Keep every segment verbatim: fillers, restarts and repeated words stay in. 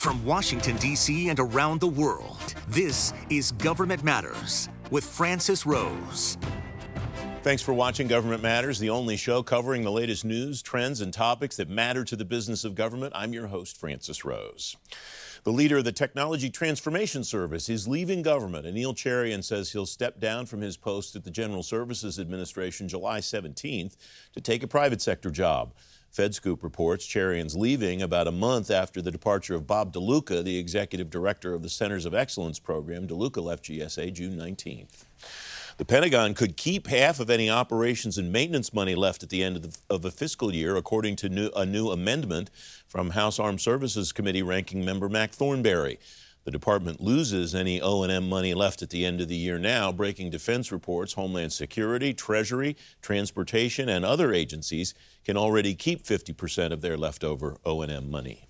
From Washington, D C and around the world, this is Government Matters with Francis Rose. Thanks for watching Government Matters, the only show covering the latest news, trends, and topics that matter to the business of government. I'm your host, Francis Rose. The leader of the Technology Transformation Service is leaving government. Anil Cheriyan says he'll step down from his post at the General Services Administration July seventeenth to take a private sector job. FedScoop reports Cheriyan's leaving about a month after the departure of Bob DeLuca, the executive director of the Centers of Excellence program. DeLuca left G S A June nineteenth. The Pentagon could keep half of any operations and maintenance money left at the end of the, of the fiscal year, according to new, a new amendment from House Armed Services Committee ranking member Mac Thornberry. The department loses any O and M money left at the end of the year now, breaking defense reports. Homeland Security, Treasury, Transportation, and other agencies can already keep fifty percent of their leftover O and M money.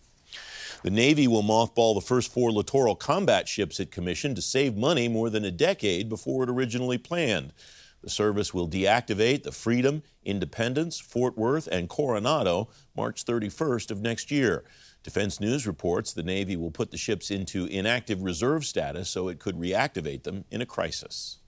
The Navy will mothball the first four littoral combat ships it commissioned to save money more than a decade before it originally planned. The service will deactivate the Freedom, Independence, Fort Worth, and Coronado March thirty-first of next year. Defense News reports the Navy will put the ships into inactive reserve status so it could reactivate them in a crisis.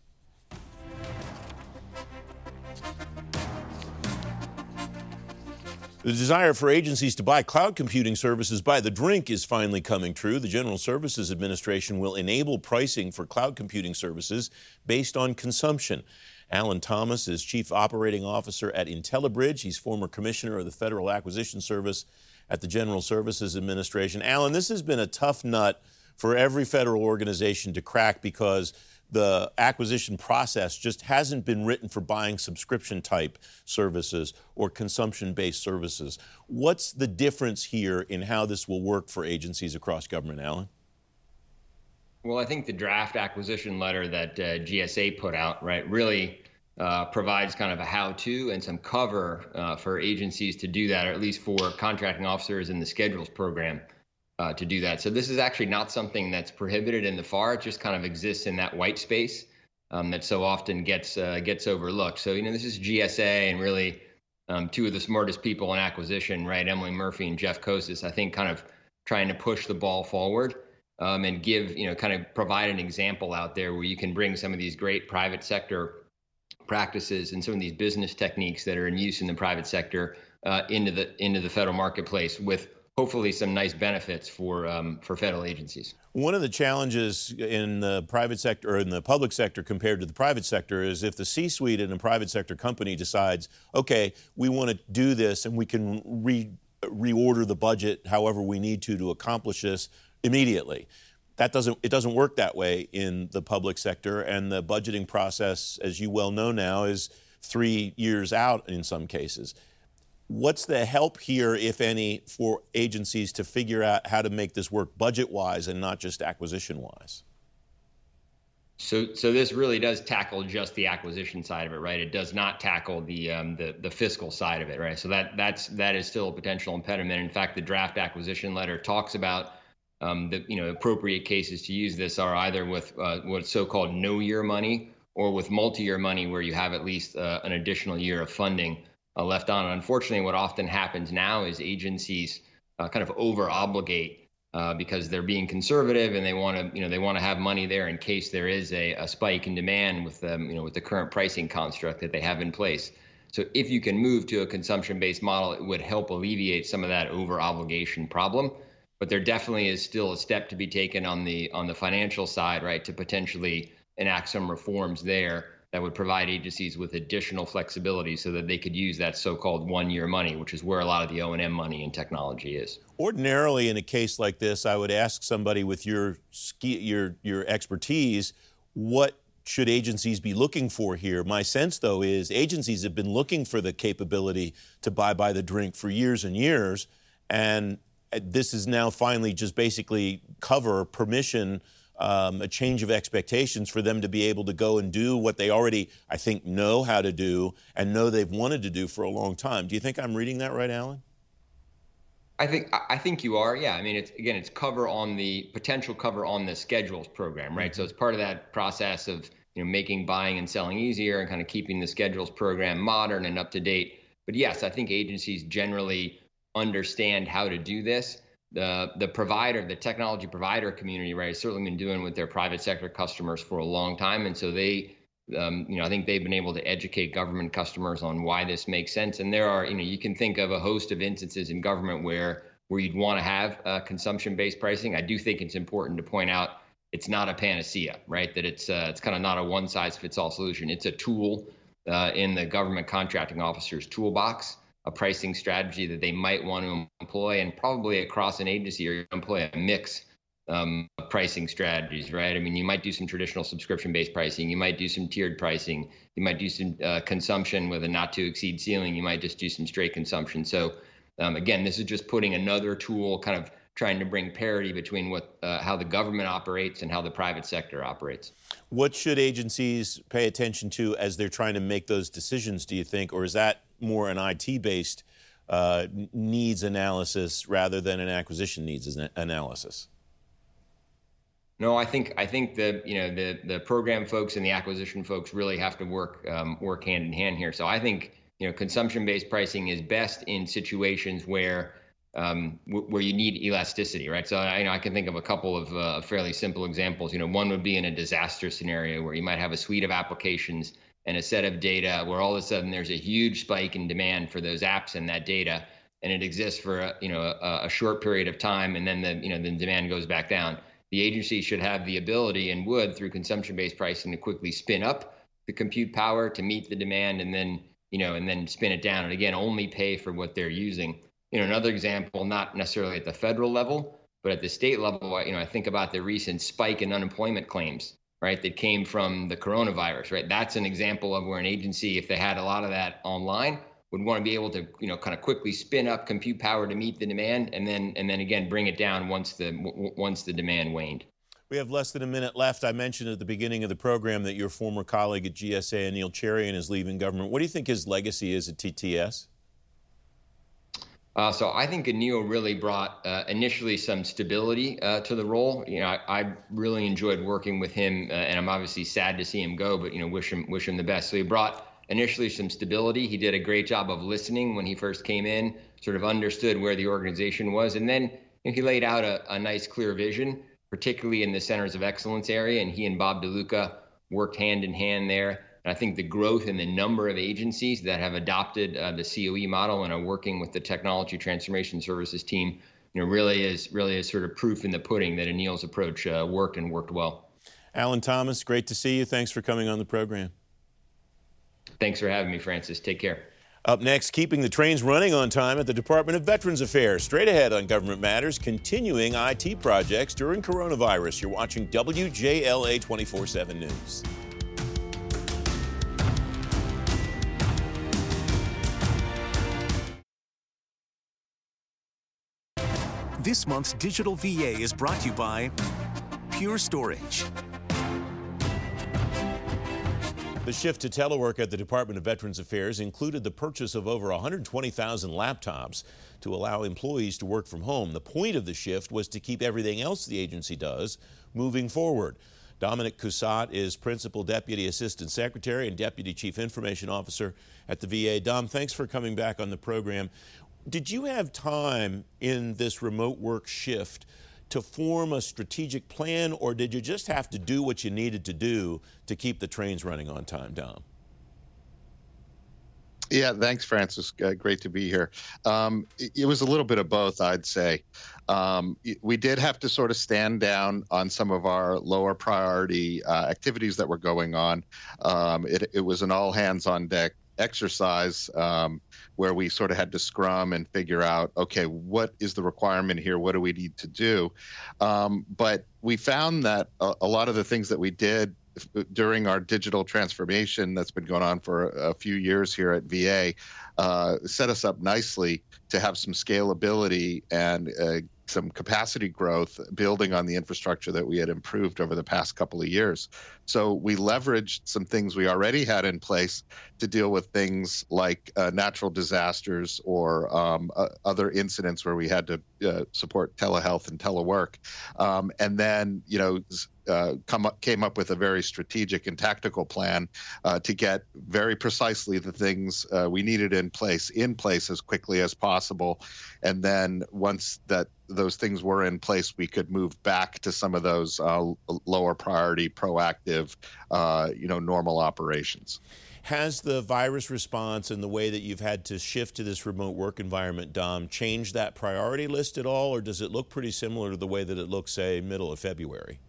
The desire for agencies to buy cloud computing services by the drink is finally coming true. The General Services Administration will enable pricing for cloud computing services based on consumption. Alan Thomas is Chief Operating Officer at IntelliBridge. He's former Commissioner of the Federal Acquisition Service at the General Services Administration. Alan, this has been a tough nut for every federal organization to crack because the acquisition process just hasn't been written for buying subscription-type services or consumption-based services. What's the difference here in how this will work for agencies across government, Alan? Well, I think the draft acquisition letter that uh, G S A put out, right, really uh, provides kind of a how-to and some cover uh, for agencies to do that, or at least for contracting officers in the schedules program. Uh, to do that. So this is actually not something that's prohibited in the F A R. It just kind of exists in that white space um, that so often gets uh, gets overlooked. So, you know, this is G S A and really um, two of the smartest people in acquisition, right? Emily Murphy and Jeff Kosis, I think, kind of trying to push the ball forward um, and give, you know, kind of provide an example out there where you can bring some of these great private sector practices and some of these business techniques that are in use in the private sector uh, into the into the federal marketplace with hopefully some nice benefits for um, for federal agencies. One of the challenges in the private sector or in the public sector compared to the private sector is if the C-suite in a private sector company decides, okay, we want to do this and we can re- reorder the budget however we need to to accomplish this immediately. That doesn't it doesn't work that way in the public sector, and the budgeting process, as you well know now, is three years out in some cases. What's the help here, if any, for agencies to figure out how to make this work budget-wise and not just acquisition-wise? So, so this really does tackle just the acquisition side of it, right? It does not tackle the um, the, the fiscal side of it, right? So that that's that is still a potential impediment. In fact, the draft acquisition letter talks about um, the you know appropriate cases to use this are either with uh, what's so-called no-year money or with multi-year money, where you have at least uh, an additional year of funding Uh, left on. And unfortunately, what often happens now is agencies uh, kind of over obligate uh, because they're being conservative and they want to, you know, they want to have money there in case there is a, a spike in demand with them, um, you know, with the current pricing construct that they have in place. So if you can move to a consumption-based model, it would help alleviate some of that over obligation problem. But there definitely is still a step to be taken on the on the financial side, right, to potentially enact some reforms there that would provide agencies with additional flexibility so that they could use that so-called one-year money, which is where a lot of the O and M money in technology is. Ordinarily, in a case like this, I would ask somebody with your your your expertise, what should agencies be looking for here? My sense, though, is agencies have been looking for the capability to buy by the drink for years and years, and this is now finally just basically cover permission Um, a change of expectations for them to be able to go and do what they already, I think, know how to do and know they've wanted to do for a long time. Do you think I'm reading that right, Alan? I think I think you are. Yeah. I mean, it's again, it's cover on the potential cover on the schedules program, right? So it's part of that process of you know making buying and selling easier and kind of keeping the schedules program modern and up to date. But yes, I think agencies generally understand how to do this. the the provider, the technology provider community, right, has certainly been doing with their private sector customers for a long time. And so they, um, you know, I think they've been able to educate government customers on why this makes sense. And there are, you know, you can think of a host of instances in government where where you'd want to have uh, consumption-based pricing. I do think it's important to point out it's not a panacea, right? That it's uh, it's kind of not a one-size-fits-all solution. It's a tool uh, in the government contracting officer's toolbox, a pricing strategy that they might want to employ, and probably across an agency or employ a mix um, of pricing strategies, right? I mean, you might do some traditional subscription-based pricing, you might do some tiered pricing, you might do some uh, consumption with a not-to-exceed ceiling, you might just do some straight consumption. So um, again, this is just putting another tool, kind of trying to bring parity between what uh, how the government operates and how the private sector operates. What should agencies pay attention to as they're trying to make those decisions, do you think? Or is that more an I T-based uh, needs analysis rather than an acquisition needs analysis? No, I think I think the you know the the program folks and the acquisition folks really have to work um, work hand in hand here. So I think you know consumption-based pricing is best in situations where um, w- where you need elasticity, right? So I you know I can think of a couple of uh, fairly simple examples. You know, one would be in a disaster scenario where you might have a suite of applications and a set of data where all of a sudden there's a huge spike in demand for those apps and that data, and it exists for a, you know a, a short period of time, and then the you know the demand goes back down. The agency should have the ability and would, through consumption-based pricing, to quickly spin up the compute power to meet the demand, and then you know and then spin it down, and again only pay for what they're using. You know, another example, not necessarily at the federal level, but at the state level, you know, I think about the recent spike in unemployment claims, right, that came from the coronavirus, right? That's an example of where an agency, if they had a lot of that online, would want to be able to, you know, kind of quickly spin up compute power to meet the demand, and then, and then again, bring it down once the once the demand waned. We have less than a minute left. I mentioned at the beginning of the program that your former colleague at G S A, Anil Cheriyan, is leaving government. What do you think his legacy is at T T S? Uh, so I think Anil really brought uh, initially some stability uh, to the role. You know, I, I really enjoyed working with him, uh, and I'm obviously sad to see him go, but you know, wish him wish him the best. So he brought initially some stability. He did a great job of listening when he first came in, sort of understood where the organization was, and then you know, he laid out a, a nice, clear vision, particularly in the centers of excellence area. And he and Bob DeLuca worked hand in hand there. And I think the growth in the number of agencies that have adopted uh, the C O E model and are working with the Technology Transformation Services team, you know, really is really is sort of proof in the pudding that Anil's approach uh, worked and worked well. Alan Thomas, great to see you. Thanks for coming on the program. Thanks for having me, Francis. Take care. Up next, keeping the trains running on time at the Department of Veterans Affairs. Straight ahead on Government Matters, continuing I T projects during coronavirus. You're watching W J L A twenty-four seven News. This month's Digital V A is brought to you by Pure Storage. The shift to telework at the Department of Veterans Affairs included the purchase of over one hundred twenty thousand laptops to allow employees to work from home. The point of the shift was to keep everything else the agency does moving forward. Dominic Cussatt is Principal Deputy Assistant Secretary and Deputy Chief Information Officer at the V A. Dom, thanks for coming back on the program. Did you have time in this remote work shift to form a strategic plan, or did you just have to do what you needed to do to keep the trains running on time, Dom? Yeah, thanks, Francis. Uh, great to be here. Um, it, it was a little bit of both, I'd say. Um, we did have to sort of stand down on some of our lower priority uh, activities that were going on. Um, it, it was an all hands on deck exercise um, where we sort of had to scrum and figure out, okay, what is the requirement here? What do we need to do? Um, but we found that a, a lot of the things that we did f- during our digital transformation that's been going on for a, a few years here at V A uh, set us up nicely to have some scalability and uh, some capacity growth building on the infrastructure that we had improved over the past couple of years. So we leveraged some things we already had in place to deal with things like uh, natural disasters or um, uh, other incidents where we had to uh, support telehealth and telework. Um, and then, you know, uh, come up, came up with a very strategic and tactical plan uh, to get very precisely the things uh, we needed in place in place as quickly as possible. And then once that those things were in place, we could move back to some of those uh, lower priority, proactive, uh, you know, normal operations. Has the virus response and the way that you've had to shift to this remote work environment, Dom, changed that priority list at all, or does it look pretty similar to the way that it looks, say, middle of February?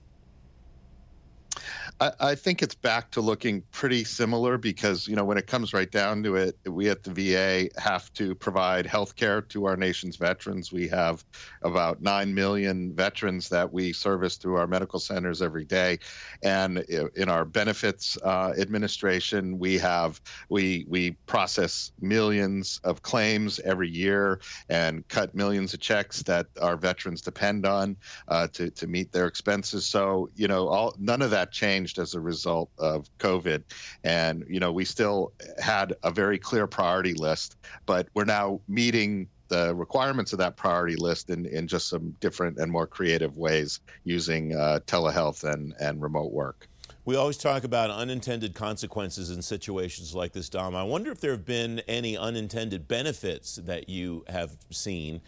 I, I think it's back to looking pretty similar because, you know, when it comes right down to it, we at the V A have to provide health care to our nation's veterans. We have about nine million veterans that we service through our medical centers every day. And in our benefits uh, administration, we have we we process millions of claims every year and cut millions of checks that our veterans depend on uh, to, to meet their expenses. So, you know, all none of that changed as a result of COVID. And, you know, we still had a very clear priority list, but we're now meeting the requirements of that priority list in, in just some different and more creative ways using uh, telehealth and, and remote work. We always talk about unintended consequences in situations like this, Dom. I wonder if there have been any unintended benefits that you have seen,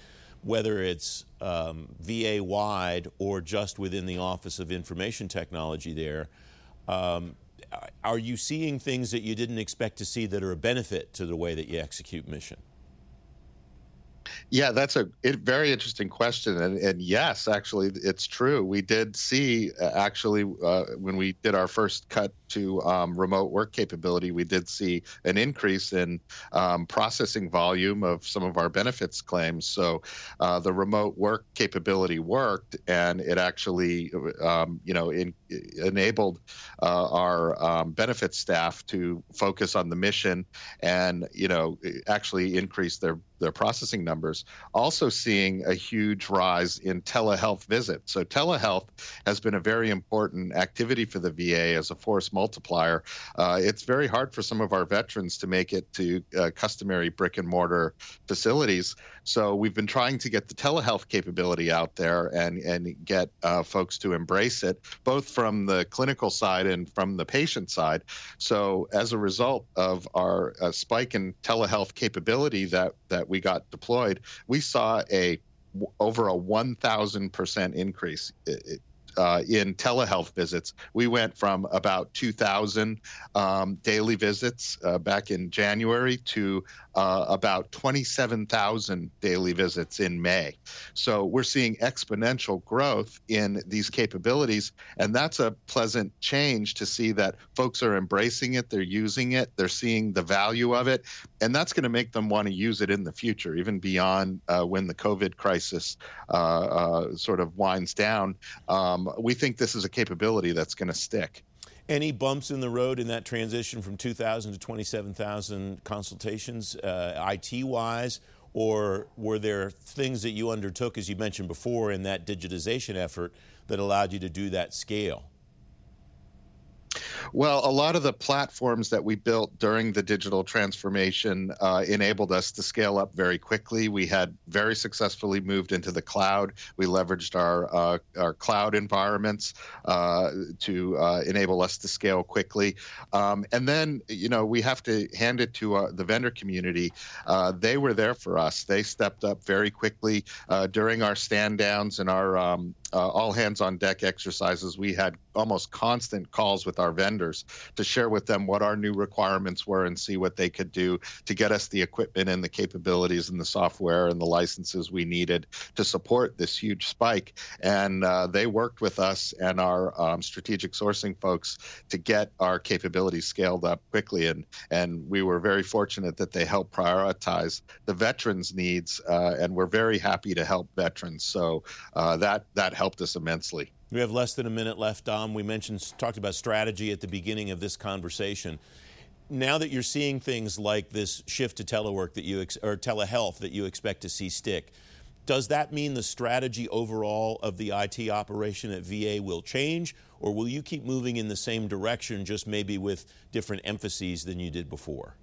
whether it's um, V A-wide or just within the Office of Information Technology there. Um, are you seeing things that you didn't expect to see that are a benefit to the way that you execute mission? Yeah, that's a it, very interesting question. And, and yes, actually, it's true. We did see, uh, actually, uh, when we did our first cut to um, remote work capability, we did see an increase in um, processing volume of some of our benefits claims. So uh, the remote work capability worked, and it actually, um, you know, in, enabled uh, our um, benefits staff to focus on the mission and, you know, actually increase their their processing numbers, also seeing a huge rise in telehealth visits. So telehealth has been a very important activity for the V A as a force multiplier. Uh, it's very hard for some of our veterans to make it to uh, customary brick and mortar facilities. So we've been trying to get the telehealth capability out there and, and get uh, folks to embrace it, both from the clinical side and from the patient side. So as a result of our uh, spike in telehealth capability that, that we got deployed, we saw a over a one thousand percent increase uh, in telehealth visits. We went from about two thousand um, daily visits uh, back in January to uh, about twenty-seven thousand daily visits in May. So we're seeing exponential growth in these capabilities, and that's a pleasant change to see that folks are embracing it, they're using it, they're seeing the value of it. And that's going to make them want to use it in the future, even beyond uh, when the COVID crisis uh, uh, sort of winds down. Um, we think this is a capability that's going to stick. Any bumps in the road in that transition from two thousand to twenty-seven thousand consultations, uh, I T-wise, or were there things that you undertook, as you mentioned before, in that digitization effort that allowed you to do that scale? Well, a lot of the platforms that we built during the digital transformation uh, enabled us to scale up very quickly. We had very successfully moved into the cloud. We leveraged our uh, our cloud environments uh, to uh, enable us to scale quickly. Um, and then, you know, we have to hand it to uh, the vendor community. Uh, they were there for us. They stepped up very quickly uh, during our stand downs and our um, uh, all hands on deck exercises. We had almost constant calls with our vendors to share with them what our new requirements were and see what they could do to get us the equipment and the capabilities and the software and the licenses we needed to support this huge spike. And uh, they worked with us and our um, strategic sourcing folks to get our capabilities scaled up quickly. And, and we were very fortunate that they helped prioritize the veterans' needs, uh, and we're very happy to help veterans. So uh, that, that helped us immensely. We have less than a minute left, Dom. We mentioned, talked about strategy at the beginning of this conversation. Now that you're seeing things like this shift to telework that you ex- or telehealth that you expect to see stick, does that mean the strategy overall of the I T operation at V A will change, or will you keep moving in the same direction, just maybe with different emphases than you did before?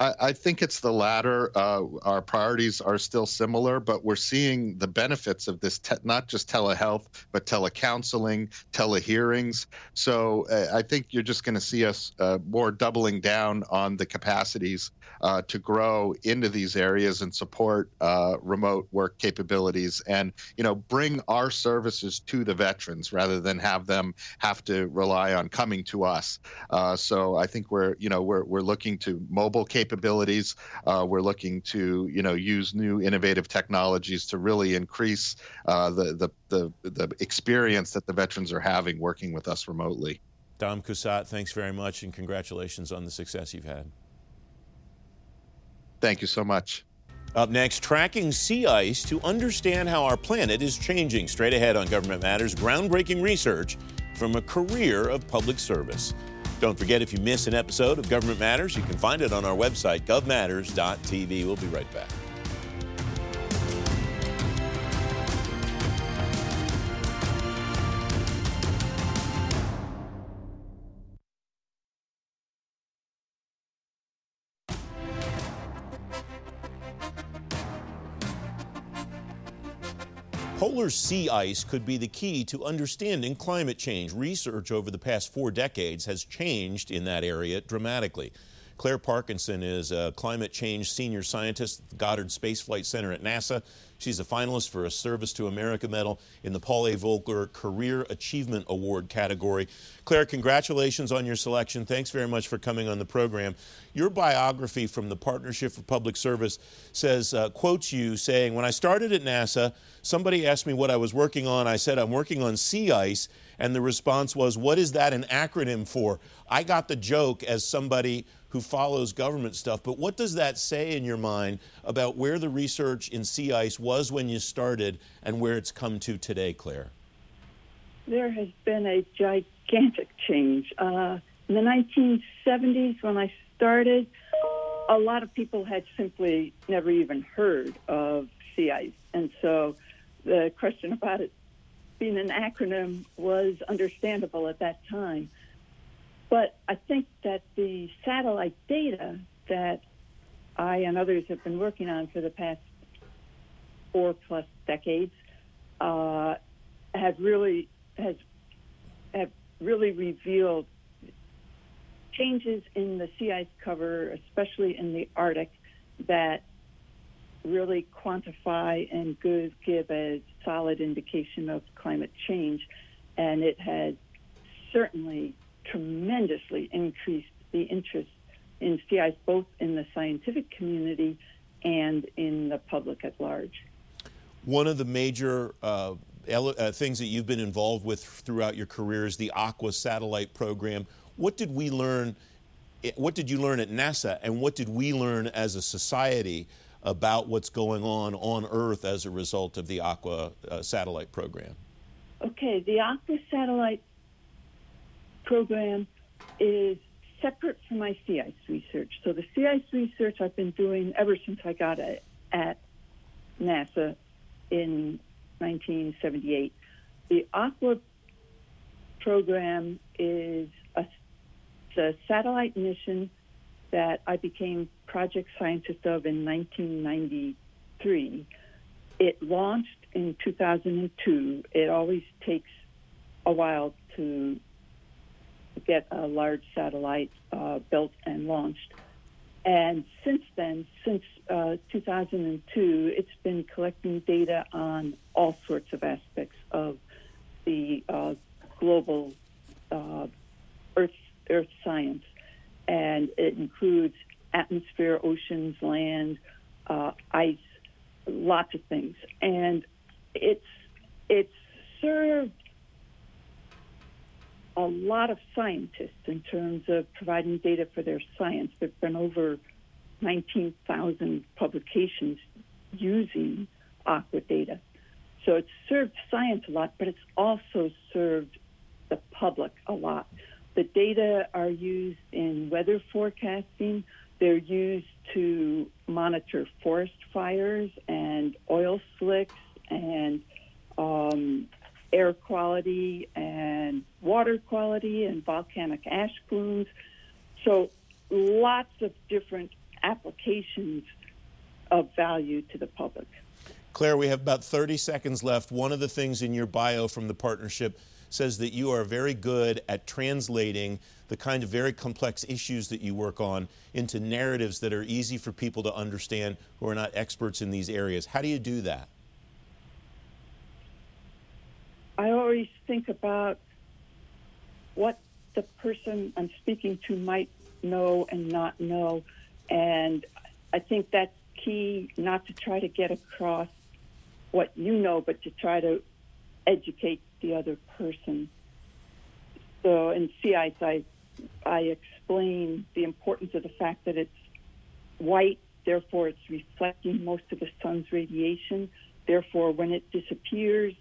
I, I think it's the latter. Uh, our priorities are still similar, but we're seeing the benefits of this, te- not just telehealth, but telecounseling, telehearings. So uh, I think you're just going to see us uh, more doubling down on the capacities uh, to grow into these areas and support uh, remote work capabilities and, you know, bring our services to the veterans rather than have them have to rely on coming to us. Uh, so I think we're, you know, we're, we're looking to mobile capabilities. capabilities. Uh, we're looking to, you know, use new innovative technologies to really increase uh, the, the, the, the experience that the veterans are having working with us remotely. Dom Cussatt, thanks very much and congratulations on the success you've had. Thank you so much. Up next, tracking sea ice to understand how our planet is changing. Straight ahead on Government Matters, groundbreaking research from a career of public service. Don't forget, if you miss an episode of Government Matters, you can find it on our website, gov matters dot t v. We'll be right back. Polar sea ice could be the key to understanding climate change. Research over the past four decades has changed in that area dramatically. Claire Parkinson is a climate change senior scientist at the Goddard Space Flight Center at NASA. She's a finalist for a Service to America Medal in the Paul A. Volcker Career Achievement Award category. Claire, congratulations on your selection. Thanks very much for coming on the program. Your biography from the Partnership for Public Service says, uh, quotes you saying, when I started at NASA, somebody asked me what I was working on. I said, I'm working on sea ice. And the response was, what is that an acronym for? I got the joke as somebody who follows government stuff. But what does that say in your mind about where the research in sea ice was when you started and where it's come to today, Claire? There has been a gigantic change. Uh, in the nineteen seventies, when I started, a lot of people had simply never even heard of sea ice. And so the question about it being an acronym was understandable at that time. But I think that the satellite data that I and others have been working on for the past four plus decades uh, have really has have really revealed changes in the sea ice cover, especially in the Arctic, that really quantify and give, give a solid indication of climate change. And it has certainly tremendously increased the interest in sea ice, both in the scientific community and in the public at large. One of the major uh, ele- uh, things that you've been involved with throughout your career is the Aqua Satellite program. What did we learn? What did you learn at NASA, and what did we learn as a society about what's going on on Earth as a result of the Aqua uh, Satellite program? Okay, the Aqua Satellite program is separate from my sea ice research. So the sea ice research I've been doing ever since I got a, at NASA in nineteen seventy-eight. The Aqua program is a, a satellite mission that I became project scientist of in nineteen ninety-three. It launched in two thousand two. It always takes a while to get a large satellite uh, built and launched. And since then, since uh, two thousand two, it's been collecting data on all sorts of aspects of the uh, global uh, Earth, Earth science. And it includes atmosphere, oceans, land, uh, ice, lots of things. And it's it's served a lot of scientists in terms of providing data for their science. There have been over nineteen thousand publications using Aqua data. So it's served science a lot, but it's also served the public a lot. The data are used in weather forecasting. They're used to monitor forest fires and oil slicks and um, air quality and water quality and volcanic ash plumes. So lots of different applications of value to the public. Claire, we have about thirty seconds left. One of the things in your bio from the partnership says that you are very good at translating the kind of very complex issues that you work on into narratives that are easy for people to understand who are not experts in these areas. How do you do that? I always think about what the person I'm speaking to might know and not know, and I think that's key, not to try to get across what you know, but to try to educate the other person. So in C I S, I, I explain the importance of the fact that it's white, therefore it's reflecting most of the sun's radiation. Therefore, when it disappears,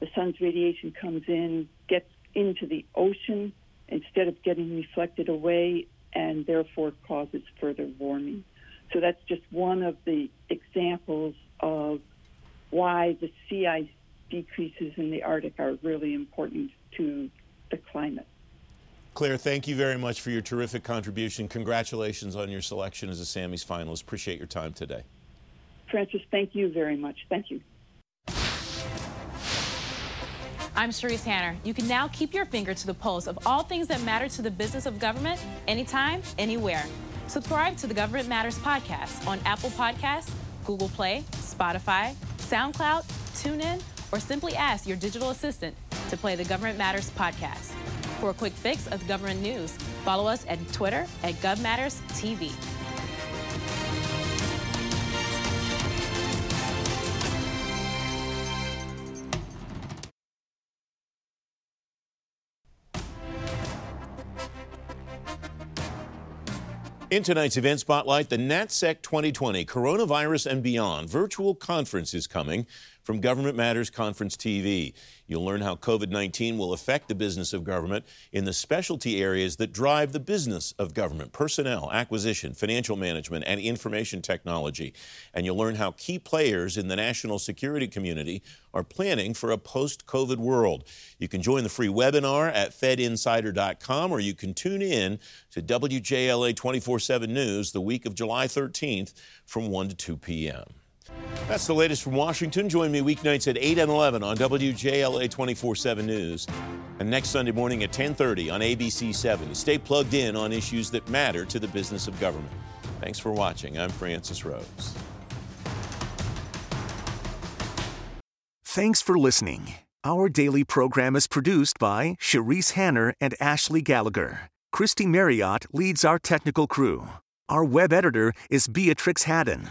the sun's radiation comes in, gets into the ocean instead of getting reflected away, and therefore causes further warming. So that's just one of the examples of why the sea ice decreases in the Arctic are really important to the climate. Claire, thank you very much for your terrific contribution. Congratulations on your selection as a Sammies finalist. Appreciate your time today. Francis, thank you very much. Thank you. I'm Cherise Hanner. You can now keep your finger to the pulse of all things that matter to the business of government, anytime, anywhere. Subscribe to the Government Matters podcast on Apple Podcasts, Google Play, Spotify, SoundCloud, TuneIn, or simply ask your digital assistant to play the Government Matters podcast. For a quick fix of government news, follow us at Twitter at Gov Matters T V. In tonight's event spotlight, the NatSec twenty twenty Coronavirus and Beyond virtual conference is coming from Government Matters Conference T V. You'll learn how COVID nineteen will affect the business of government in the specialty areas that drive the business of government: personnel, acquisition, financial management, and information technology. And you'll learn how key players in the national security community are planning for a post-COVID world. You can join the free webinar at fed insider dot com, or you can tune in to W J L A twenty-four seven News the week of July thirteenth from one to two p.m. That's the latest from Washington. Join me weeknights at eight and eleven on W J L A twenty-four seven News, and next Sunday morning at ten thirty on A B C seven. Stay plugged in on issues that matter to the business of government. Thanks for watching. I'm Francis Rose. Thanks for listening. Our daily program is produced by Cherise Hanner and Ashley Gallagher. Christy Marriott leads our technical crew. Our web editor is Beatrix Haddon.